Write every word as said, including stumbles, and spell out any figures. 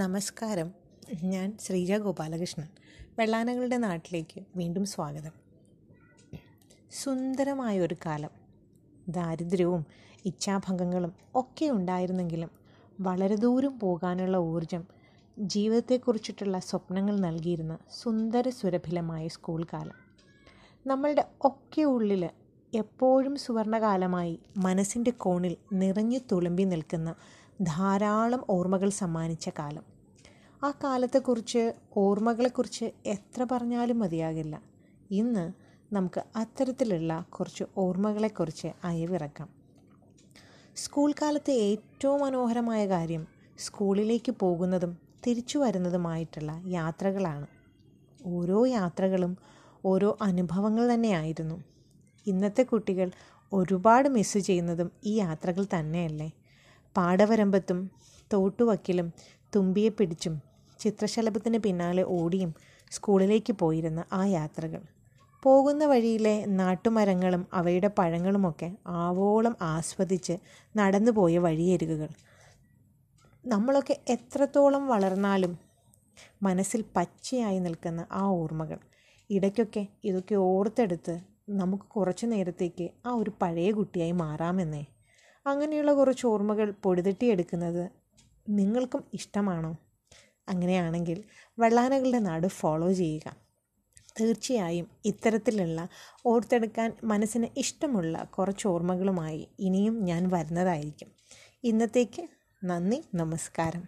നമസ്കാരം, ഞാൻ ശ്രീജ ഗോപാലകൃഷ്ണൻ. വെള്ളാനകളുടെ നാട്ടിലേക്ക് വീണ്ടും സ്വാഗതം. സുന്ദരമായൊരു കാലം. ദാരിദ്ര്യവും ഇച്ഛാഭംഗങ്ങളും ഒക്കെ ഉണ്ടായിരുന്നെങ്കിലും വളരെ ദൂരം പോകാനുള്ള ഊർജം, ജീവിതത്തെക്കുറിച്ചിട്ടുള്ള സ്വപ്നങ്ങൾ നൽകിയിരുന്ന സുന്ദര സുരഭിലമായ സ്കൂൾ കാലം നമ്മളുടെ ഒക്കെ ഉള്ളിൽ എപ്പോഴും സുവർണകാലമായി മനസ്സിൻ്റെ കോണിൽ നിറഞ്ഞു തുളുമ്പി നിൽക്കുന്ന ധാരാളം ഓർമ്മകൾ സമ്മാനിച്ച കാലം. ആ കാലത്തെക്കുറിച്ച്, ഓർമ്മകളെക്കുറിച്ച് എത്ര പറഞ്ഞാലും മതിയാകില്ല. ഇന്ന് നമുക്ക് അത്തരത്തിലുള്ള കുറച്ച് ഓർമ്മകളെക്കുറിച്ച് അയവിറക്കാം. സ്കൂൾ കാലത്തെ ഏറ്റവും മനോഹരമായ കാര്യം സ്കൂളിലേക്ക് പോകുന്നതും തിരിച്ചു വരുന്നതുമായിട്ടുള്ള യാത്രകളാണ്. ഓരോ യാത്രകളും ഓരോ അനുഭവങ്ങൾ തന്നെയായിരുന്നു. ഇന്നത്തെ കുട്ടികൾ ഒരുപാട് മിസ് ചെയ്യുന്നതും ഈ യാത്രകൾ തന്നെയല്ലേ? പാടവരമ്പത്തും തോട്ടുവക്കിലും തുമ്പിയെ പിടിച്ചും ചിത്രശലഭത്തിന് പിന്നാലെ ഓടിയും സ്കൂളിലേക്ക് പോയിരുന്ന ആ യാത്രകൾ, പോകുന്ന വഴിയിലെ നാട്ടുമരങ്ങളും അവയുടെ പഴങ്ങളുമൊക്കെ ആവോളം ആസ്വദിച്ച് നടന്നുപോയ വഴിയരികുകൾ നമ്മളൊക്കെ എത്രത്തോളം വളർന്നാലും മനസ്സിൽ പച്ചയായി നിൽക്കുന്ന ആ ഓർമ്മകൾ. ഇടയ്ക്കൊക്കെ ഇതൊക്കെ ഓർത്തെടുത്ത് നമുക്ക് കുറച്ച് നേരത്തേക്ക് ആ ഒരു പഴയ കുട്ടിയായി മാറാമെന്നേ. അങ്ങനെയുള്ള കുറച്ച് ഓർമ്മകൾ പൊടിതട്ടിയെടുക്കുന്നത് നിങ്ങൾക്കും ഇഷ്ടമാണോ? അങ്ങനെയാണെങ്കിൽ വെള്ളാനകളുടെ നാട് ഫോളോ ചെയ്യുക. തീർച്ചയായും ഇത്തരത്തിലുള്ള ഓർത്തെടുക്കാൻ മനസ്സിന് ഇഷ്ടമുള്ള കുറച്ച് ഓർമ്മകളുമായി ഇനിയും ഞാൻ വരുന്നതായിരിക്കും. ഇന്നത്തേക്ക് നന്ദി, നമസ്കാരം.